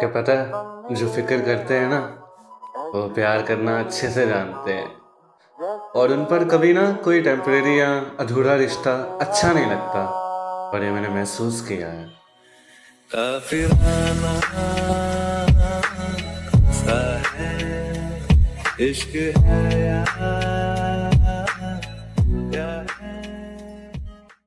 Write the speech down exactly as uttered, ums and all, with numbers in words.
क्या पता है, जो फिक्र करते हैं ना वो प्यार करना अच्छे से जानते हैं और उन पर कभी ना कोई टेम्परेरी या अधूरा रिश्ता अच्छा नहीं लगता। पर ये मैंने महसूस किया है। काफिराना सा है इश्क है यार।